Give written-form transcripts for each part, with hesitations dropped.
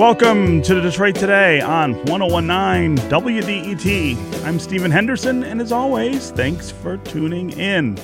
Welcome to Detroit Today on 1019 WDET. I'm Stephen Henderson, and as always, thanks for tuning in.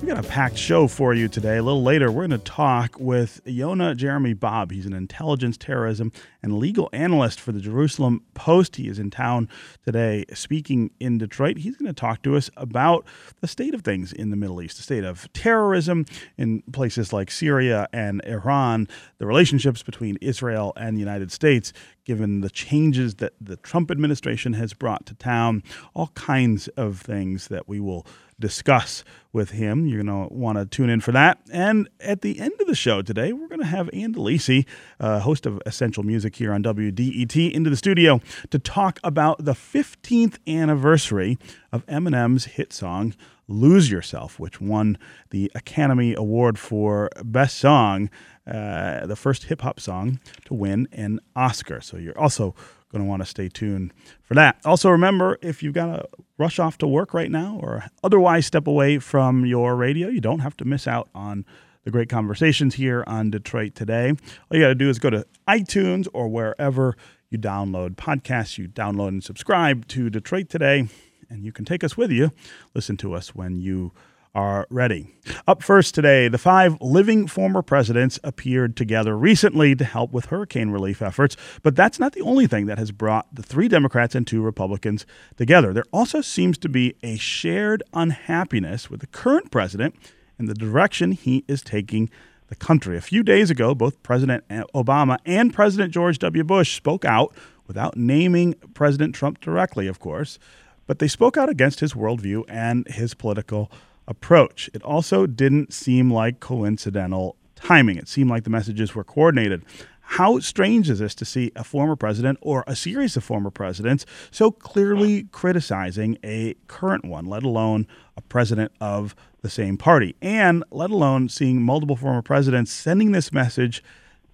We've got a packed show for you today. A little later, we're going to talk with Yona Jeremy Bob. He's an intelligence, terrorism, and legal analyst for the Jerusalem Post. He is in town today speaking in Detroit. He's going to talk to us about the state of things in the Middle East, the state of terrorism in places like Syria and Iran, the relationships between Israel and the United States, given the changes that the Trump administration has brought to town, all kinds of things that we will discuss with him. You're going to want to tune in for that. And at the end of the show today, we're going to have Andalisi, host of Essential Music here on WDET, into the studio to talk about the 15th anniversary of Eminem's hit song, Lose Yourself, which won the Academy Award for Best Song, the first hip-hop song to win an Oscar. So you're also going to want to stay tuned for that. Also, remember, if you've got to rush off to work right now or otherwise step away from your radio, you don't have to miss out on the great conversations here on Detroit Today. All you got to do is go to iTunes or wherever you download podcasts. You download and subscribe to Detroit Today, and you can take us with you. Listen to us when you are ready. Up first today, the five living former presidents appeared together recently to help with hurricane relief efforts, but that's not the only thing that has brought the three Democrats and two Republicans together. There also seems to be a shared unhappiness with the current president and the direction he is taking the country. A few days ago, both President Obama and President George W. Bush spoke out without naming President Trump directly, of course, but they spoke out against his worldview and his political approach. It also didn't seem like coincidental timing. It seemed like the messages were coordinated. How strange is this to see a former president or a series of former presidents so clearly criticizing a current one, let alone a president of the same party, and let alone seeing multiple former presidents sending this message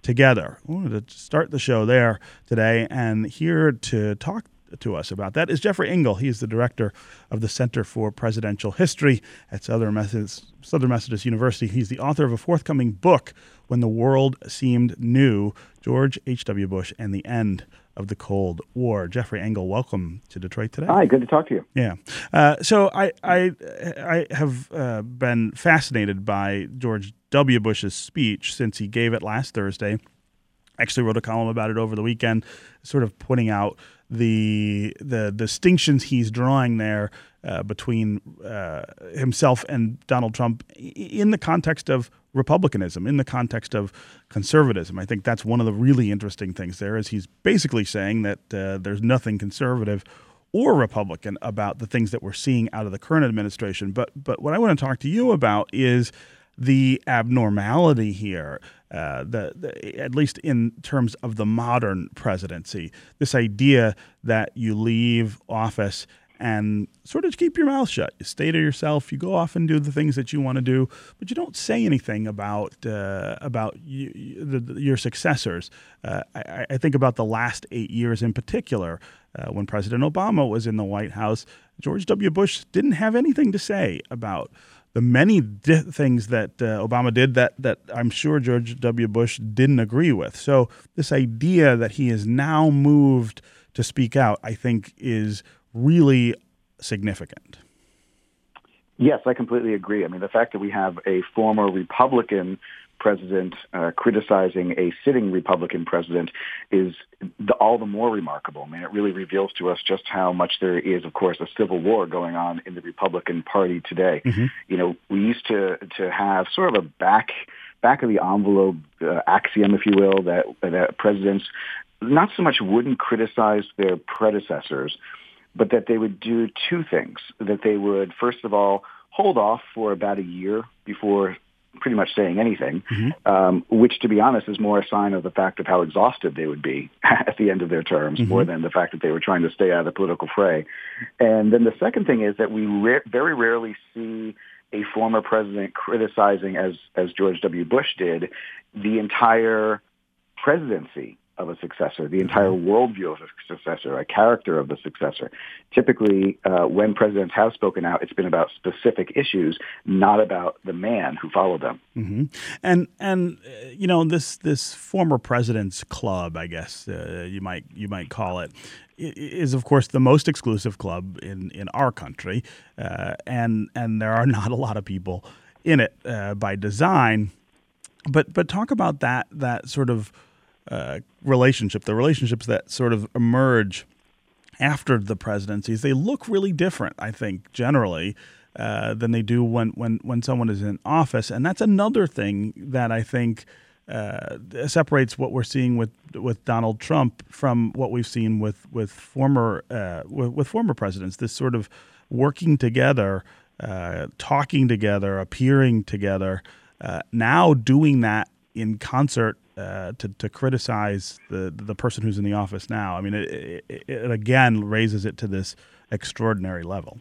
together? I wanted to start the show there today, and here to talk to us about that is Jeffrey Engel. He is the director of the Center for Presidential History at Southern Methodist University. He's the author of a forthcoming book, When the World Seemed New, George H.W. Bush and the End of the Cold War. Jeffrey Engel, welcome to Detroit Today. Hi, good to talk to you. Yeah. So I have been fascinated by George W. Bush's speech since he gave it last Thursday. Actually wrote a column about it over the weekend, sort of pointing out the distinctions he's drawing there between himself and Donald Trump in the context of republicanism, in the context of conservatism. I think that's one of the really interesting things there is he's basically saying that there's nothing conservative or Republican about the things that we're seeing out of the current administration. But what I want to talk to you about is the abnormality here, at least in terms of the modern presidency, this idea that you leave office and sort of keep your mouth shut. You stay to yourself. You go off and do the things that you want to do, but you don't say anything about your successors. I think about the last 8 years in particular. When President Obama was in the White House, George W. Bush didn't have anything to say about the many things that Obama did that I'm sure George W. Bush didn't agree with. So this idea that he is now moved to speak out, I think, is really significant. Yes, I completely agree. I mean, the fact that we have a former Republican president criticizing a sitting Republican president is all the more remarkable. I mean, it really reveals to us just how much there is, of course, a civil war going on in the Republican Party today. Mm-hmm. You know, we used to have sort of a back of the envelope axiom, if you will, that presidents not so much wouldn't criticize their predecessors, but that they would do two things. That they would, first of all, hold off for about a year before pretty much saying anything, mm-hmm. Which, to be honest, is more a sign of the fact of how exhausted they would be at the end of their terms, mm-hmm. more than the fact that they were trying to stay out of the political fray. And then the second thing is that we very rarely see a former president criticizing, as George W. Bush did, the entire presidency of a successor, the entire worldview of a successor, a character of the successor. Typically, when presidents have spoken out, it's been about specific issues, not about the man who followed them. Mm-hmm. And you know, this former president's club, I guess you might call it, is of course the most exclusive club in our country, and there are not a lot of people in it by design. But talk about that sort of relationship, the relationships that sort of emerge after the presidencies. They look really different, I think, generally than they do when someone is in office. And that's another thing that I think separates what we're seeing with Donald Trump from what we've seen with former presidents. This sort of working together, talking together, appearing together. Now doing that in concert to criticize the person who's in the office now. I mean, it again raises it to this extraordinary level.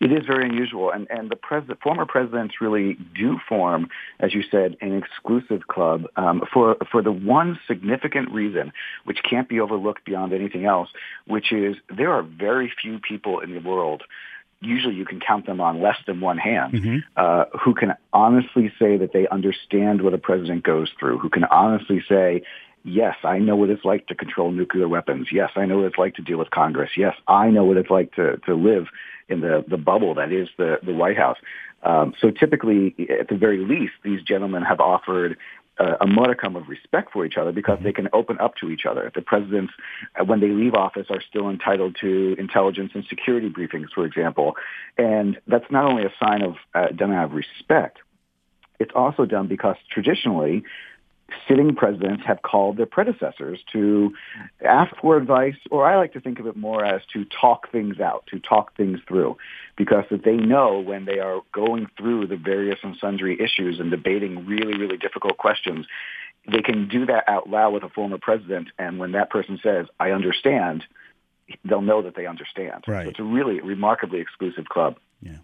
It is very unusual, and the former presidents really do form, as you said, an exclusive club for the one significant reason, which can't be overlooked beyond anything else, which is there are very few people in the world, usually you can count them on less than one hand, who can honestly say that they understand what a president goes through, who can honestly say, yes, I know what it's like to control nuclear weapons. Yes, I know what it's like to deal with Congress. Yes, I know what it's like to live in the bubble that is the White House. So typically, at the very least, these gentlemen have offered a modicum of respect for each other because they can open up to each other. The presidents, when they leave office, are still entitled to intelligence and security briefings, for example. And that's not only a sign of done out of respect, it's also done because traditionally sitting presidents have called their predecessors to ask for advice, or I like to think of it more as to talk things out, to talk things through, because they know when they are going through the various and sundry issues and debating really, really difficult questions, they can do that out loud with a former president. And when that person says, I understand, they'll know that they understand. Right. So it's a really remarkably exclusive club. Yeah.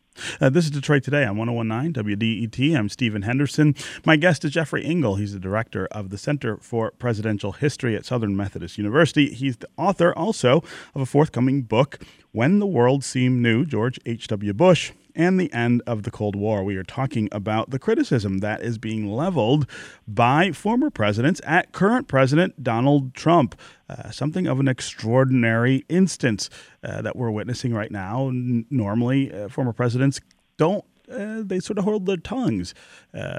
This is Detroit Today on 101.9 WDET. I'm Stephen Henderson. My guest is Jeffrey Engel. He's the director of the Center for Presidential History at Southern Methodist University. He's the author also of a forthcoming book, When the World Seemed New, George H.W. Bush and the End of the Cold War. We are talking about the criticism that is being leveled by former presidents at current President Donald Trump. Something of an extraordinary instance that we're witnessing right now. Normally, former presidents don't, they sort of hold their tongues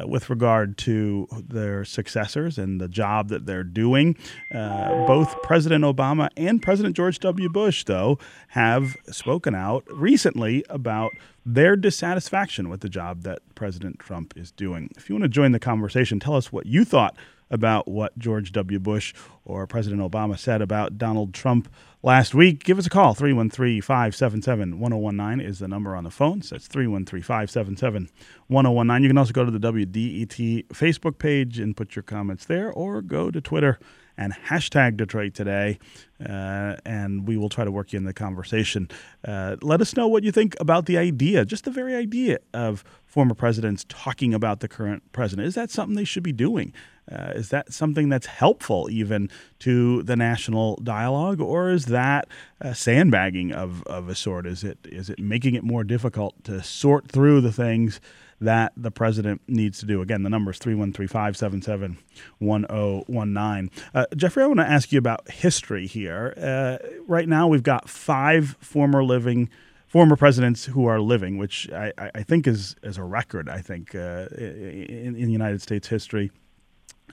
with regard to their successors and the job that they're doing. Both President Obama and President George W. Bush, though, have spoken out recently about their dissatisfaction with the job that President Trump is doing. If you want to join the conversation, tell us what you thought about what George W. Bush or President Obama said about Donald Trump last week. Give us a call. 313-577-1019 is the number on the phone. So that's 313-577-1019. You can also go to the WDET Facebook page and put your comments there, or go to Twitter and hashtag Detroit Today, and we will try to work you in the conversation. Let us know what you think about the idea, just the very idea of former presidents talking about the current president. Is that something they should be doing? Is that something that's helpful even to the national dialogue, or is that sandbagging of a sort? Is it making it more difficult to sort through the things that the president needs to do? Again, the number is 313-577-1019. Jeffrey, I want to ask you about history here. Right now we've got five former presidents who are living, which I think is a record, I think, in United States history.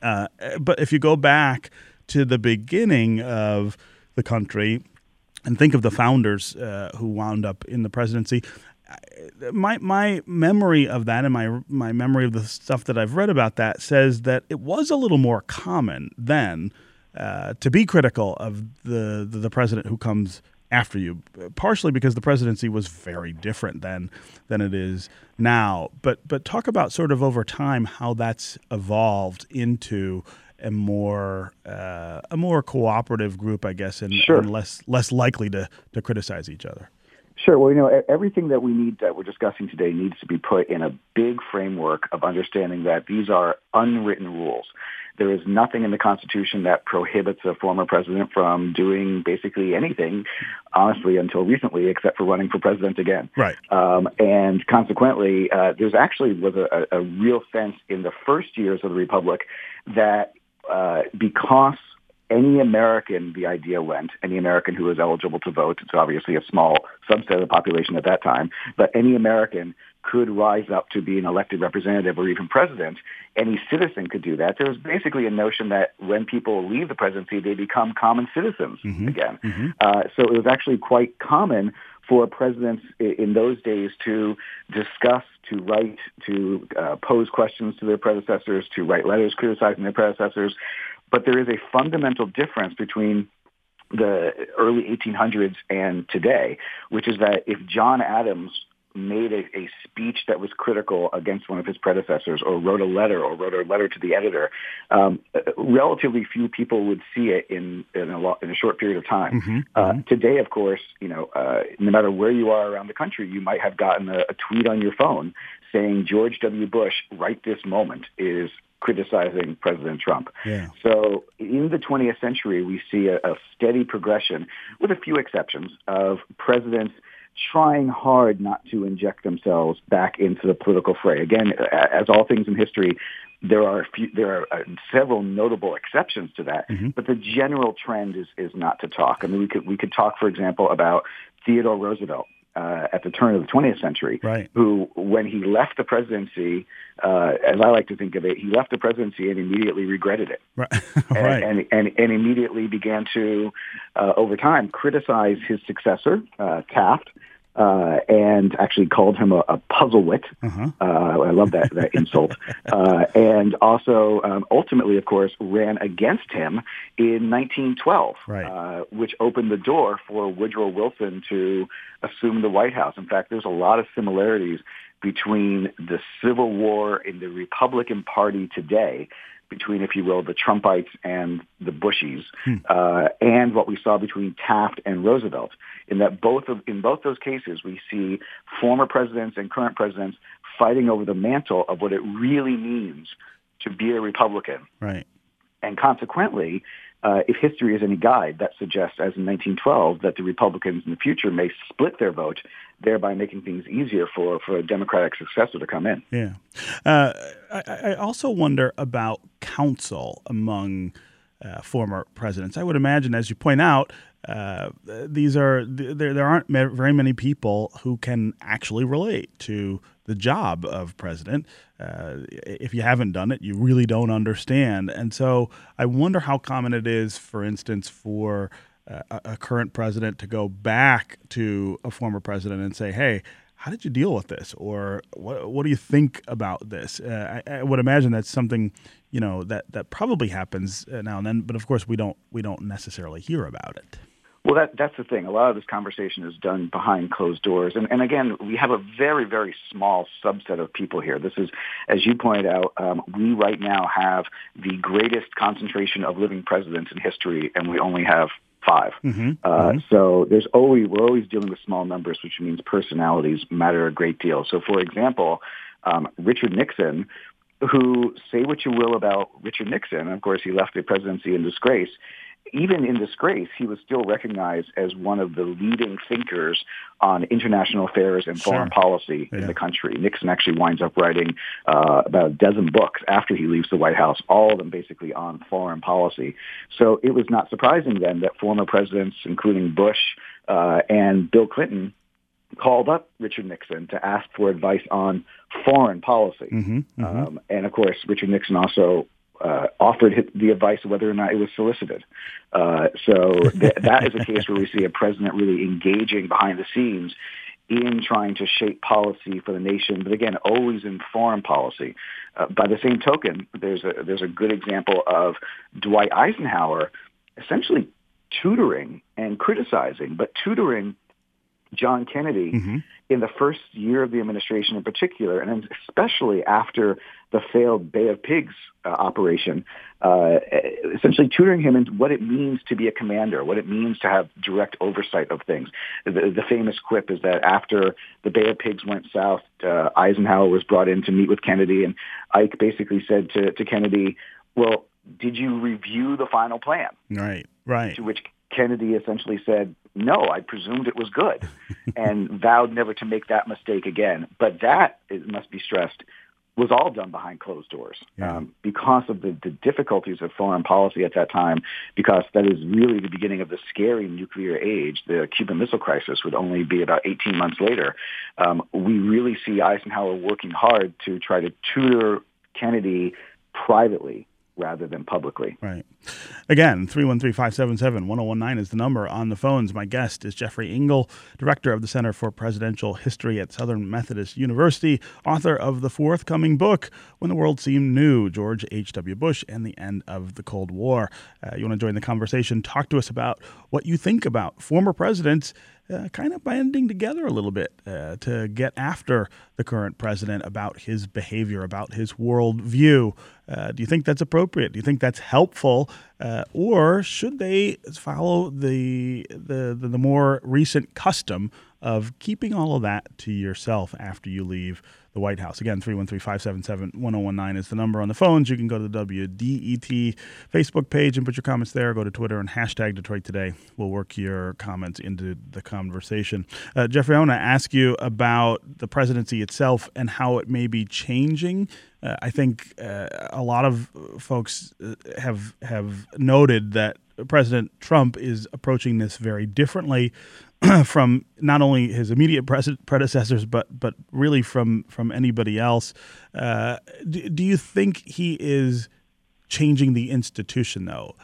But if you go back to the beginning of the country and think of the founders who wound up in the presidency, my memory of that and my memory of the stuff that I've read about that says that it was a little more common then to be critical of the president who comes after you, partially because the presidency was very different than it is now. But talk about sort of over time how that's evolved into a more cooperative group, I guess, and less likely to criticize each other. Sure. Well, you know, everything that we need that we're discussing today needs to be put in a big framework of understanding that these are unwritten rules. There is nothing in the Constitution that prohibits a former president from doing basically anything, honestly, until recently, except for running for president again. Right. And consequently, there's actually was a real sense in the first years of the Republic that because any American, the idea went, any American who is eligible to vote, it's obviously a small subset of the population at that time, but any American could rise up to be an elected representative or even president. Any citizen could do that. There was basically a notion that when people leave the presidency, they become common citizens again. So it was actually quite common for presidents in those days to discuss, to write, to pose questions to their predecessors, to write letters criticizing their predecessors. But there is a fundamental difference between the early 1800s and today, which is that if John Adams made a speech that was critical against one of his predecessors or wrote a letter to the editor, relatively few people would see it in a short period of time. Today, of course, you know, no matter where you are around the country, you might have gotten a tweet on your phone saying George W. Bush right this moment is criticizing President Trump. Yeah. So in the 20th century, we see a steady progression, with a few exceptions, of presidents trying hard not to inject themselves back into the political fray. Again, as all things in history, there are several notable exceptions to that, but the general trend is not to talk. I mean, we could talk, for example, about Theodore Roosevelt at the turn of the 20th century, right, who, when he left the presidency, as I like to think of it, he left the presidency and immediately regretted it. Right. and immediately began to, over time, criticize his successor, Taft, and actually called him a puzzle wit. I love that insult. And also, ultimately, of course, ran against him in 1912, right, which opened the door for Woodrow Wilson to assume the White House. In fact, there's a lot of similarities between the Civil War in the Republican Party today, between, if you will, the Trumpites and the Bushies, and what we saw between Taft and Roosevelt, in that in both those cases we see former presidents and current presidents fighting over the mantle of what it really means to be a Republican. Right. And consequently, if history is any guide, that suggests, as in 1912, that the Republicans in the future may split their vote, thereby making things easier for a Democratic successor to come in. Yeah. I also wonder about counsel among former presidents. I would imagine, as you point out, there aren't very many people who can actually relate to the job of president. If you haven't done it, you really don't understand. And so I wonder how common it is, for instance, for a current president to go back to a former president and say, hey, how did you deal with this? Or what do you think about this? I would imagine that's something, you know, that probably happens now and then. But of course, we don't necessarily hear about it. Well, that's the thing. A lot of this conversation is done behind closed doors. And again, we have a very, very small subset of people here. This is, as you pointed out, we right now have the greatest concentration of living presidents in history, and we only have 5. So we're always dealing with small numbers, which means personalities matter a great deal. So, for example, Richard Nixon, who, say what you will about Richard Nixon, and of course he left the presidency in disgrace, even in disgrace, he was still recognized as one of the leading thinkers on international affairs and foreign policy in the country. Nixon actually winds up writing about a dozen books after he leaves the White House, all of them basically on foreign policy. So it was not surprising then that former presidents, including Bush and Bill Clinton, called up Richard Nixon to ask for advice on foreign policy. And of course, Richard Nixon also offered the advice whether or not it was solicited. So that is a case where we see a president really engaging behind the scenes in trying to shape policy for the nation, but again, always in foreign policy. By the same token, there's a good example of Dwight Eisenhower essentially tutoring and criticizing, but tutoring John Kennedy in the first year of the administration in particular, and especially after the failed Bay of Pigs operation, essentially tutoring him in what it means to be a commander, what it means to have direct oversight of things. The famous quip is that after the Bay of Pigs went south, Eisenhower was brought in to meet with Kennedy, and Ike basically said to Kennedy, well, did you review the final plan? Right, right. To which Kennedy essentially said, no, I presumed it was good, and vowed never to make that mistake again. But that, it must be stressed, was all done behind closed doors because of the difficulties of foreign policy at that time, because that is really the beginning of the scary nuclear age. The Cuban Missile Crisis would only be about 18 months later. We really see Eisenhower working hard to try to tutor Kennedy privately rather than publicly. Right. Again, 313-577-1019 is the number on the phones. My guest is Jeffrey Engel, director of the Center for Presidential History at Southern Methodist University, author of the forthcoming book, When the World Seemed New, George H.W. Bush and the End of the Cold War. You want to join the conversation? Talk to us about what you think about former presidents kind of banding together a little bit to get after the current president about his behavior, about his world view. Do you think that's appropriate? Do you think that's helpful? Or should they follow the more recent custom of keeping all of that to yourself after you leave the White House? Again, 313-577-1019 is the number on the phones. You can go to the WDET Facebook page and put your comments there. Go to Twitter and hashtag Detroit Today. We'll work your comments into the conversation. Jeffrey, I want to ask you about the presidency itself and how it may be changing. I think a lot of folks have noted that President Trump is approaching this very differently from not only his immediate predecessors, but really from anybody else. Do you think he is changing the institution, though?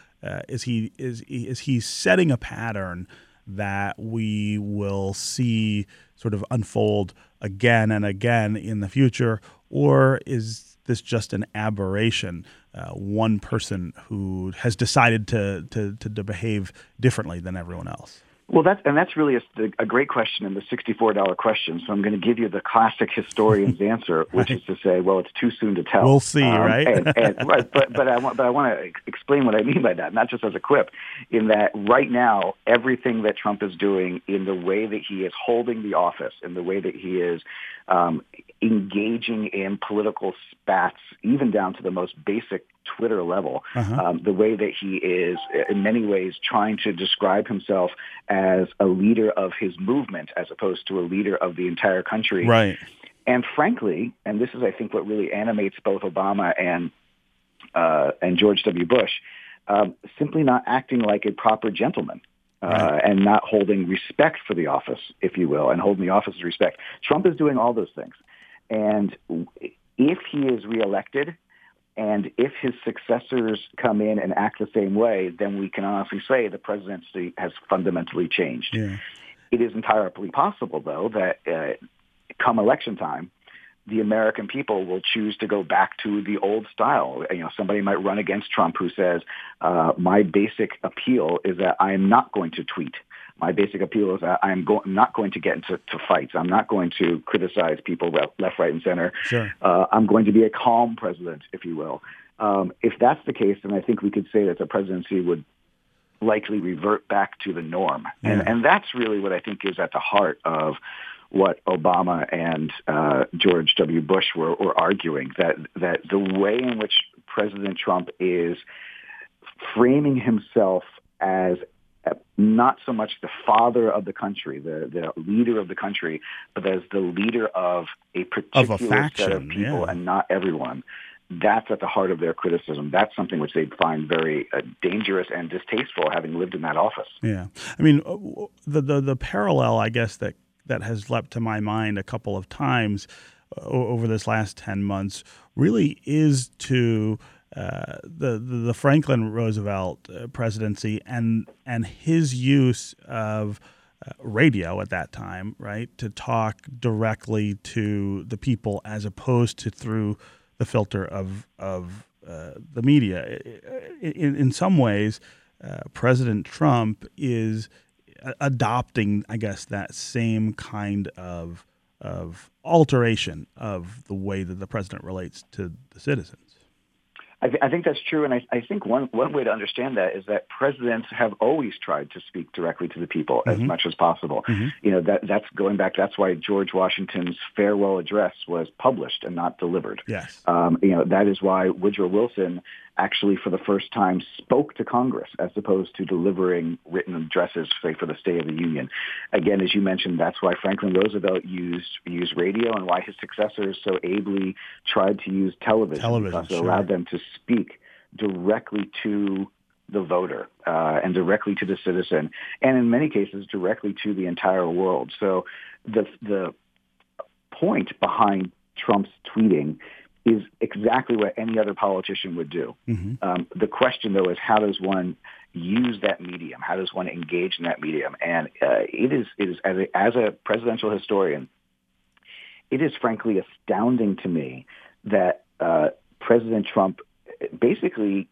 Is he setting a pattern that we will see sort of unfold again and again in the future, or is this just an aberration? One person who has decided to behave differently than everyone else? Well, that's really a great question in the $64 question. So I'm going to give you the classic historian's answer, which is to say, well, it's too soon to tell. We'll see, right? Right. But I want to explain what I mean by that, not just as a quip, in that right now, everything that Trump is doing in the way that he is holding the office, in the way that he is engaging in political spats, even down to the most basic Twitter level, the way that he is in many ways trying to describe himself as a leader of his movement as opposed to a leader of the entire country. Right. And frankly, and this is, I think, what really animates both Obama and George W. Bush, simply not acting like a proper gentleman. And not holding respect for the office, if you will, and holding the office with respect. Trump is doing all those things. And if he is reelected, and if his successors come in and act the same way, then we can honestly say the presidency has fundamentally changed. Yeah. It is entirely possible, though, that come election time, the American people will choose to go back to the old style. You know, somebody might run against Trump who says, my basic appeal is that I am not going to tweet. My basic appeal is that I am not going to get into fights. I'm not going to criticize people left, right, and center. Sure. I'm going to be a calm president, if you will. If that's the case, then I think we could say that the presidency would likely revert back to the norm. Yeah. And that's really what I think is at the heart of what Obama and George W. Bush were arguing, that the way in which President Trump is framing himself as not so much the father of the country, the leader of the country, but as the leader of a particular faction, set of people and not everyone. That's at the heart of their criticism. That's something which they find very dangerous and distasteful, having lived in that office. Yeah. I mean, the parallel, I guess, that has leapt to my mind a couple of times over this last 10 months really is to the Franklin Roosevelt presidency and his use of radio at that time, right, to talk directly to the people as opposed to through the filter of the media. In some ways, President Trump is adopting, I guess, that same kind of alteration of the way that the president relates to the citizens. I think that's true, and I think one way to understand that is that presidents have always tried to speak directly to the people as much as possible. You know, that's going back. That's why George Washington's farewell address was published and not delivered. Yes, you know, that is why Woodrow Wilson actually, for the first time, spoke to Congress as opposed to delivering written addresses, say, for the State of the Union. Again, as you mentioned, that's why Franklin Roosevelt used radio, and why his successors so ably tried to use television because it allowed them to speak directly to the voter and directly to the citizen, and in many cases directly to the entire world. So the point behind Trump's tweeting is exactly what any other politician would do. The question, though, is how does one use that medium? How does one engage in that medium? And it is as a presidential historian, it is frankly astounding to me that President Trump basically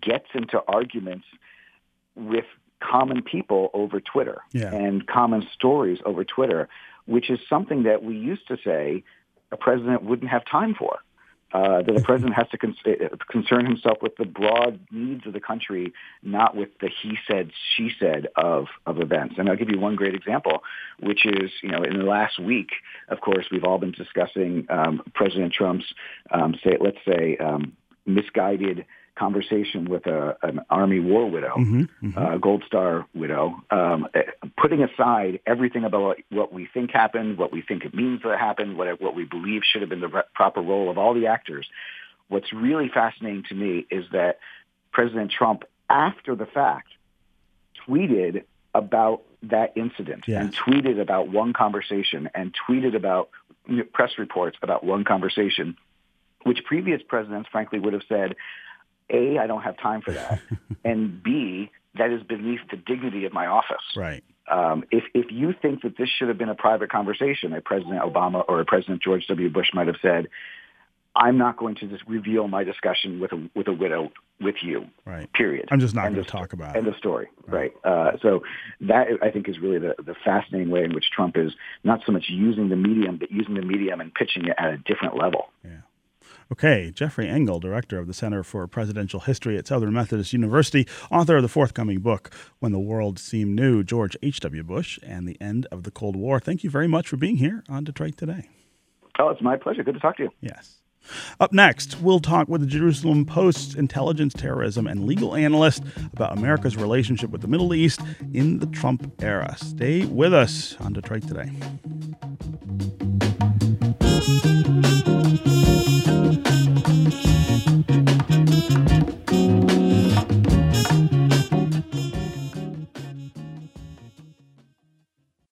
gets into arguments with common people over Twitter and common stories over Twitter, which is something that we used to say a president wouldn't have time for, that a president has to concern himself with the broad needs of the country, not with the he said, she said of events. And I'll give you one great example, which is, you know, in the last week, of course, we've all been discussing President Trump's, misguided conversation with an Army war widow, Gold Star widow, putting aside everything about what we think happened, what we think it means that happened, what we believe should have been the proper role of all the actors. What's really fascinating to me is that President Trump, after the fact, tweeted about that incident and tweeted about one conversation and tweeted about press reports about one conversation, which previous presidents, frankly, would have said, A, I don't have time for that, and B, that is beneath the dignity of my office. Right. If you think that this should have been a private conversation, a President Obama or a President George W. Bush might have said, I'm not going to just reveal my discussion with a widow with you, right. Period. I'm just not going to talk about it. End of story, right. So that, I think, is really the fascinating way in which Trump is not so much using the medium, but using the medium and pitching it at a different level. Yeah. Okay, Jeffrey Engel, director of the Center for Presidential History at Southern Methodist University, author of the forthcoming book, When the World Seemed New, George H.W. Bush and the End of the Cold War. Thank you very much for being here on Detroit Today. Oh, it's my pleasure. Good to talk to you. Yes. Up next, we'll talk with the Jerusalem Post's intelligence, terrorism, and legal analyst about America's relationship with the Middle East in the Trump era. Stay with us on Detroit Today.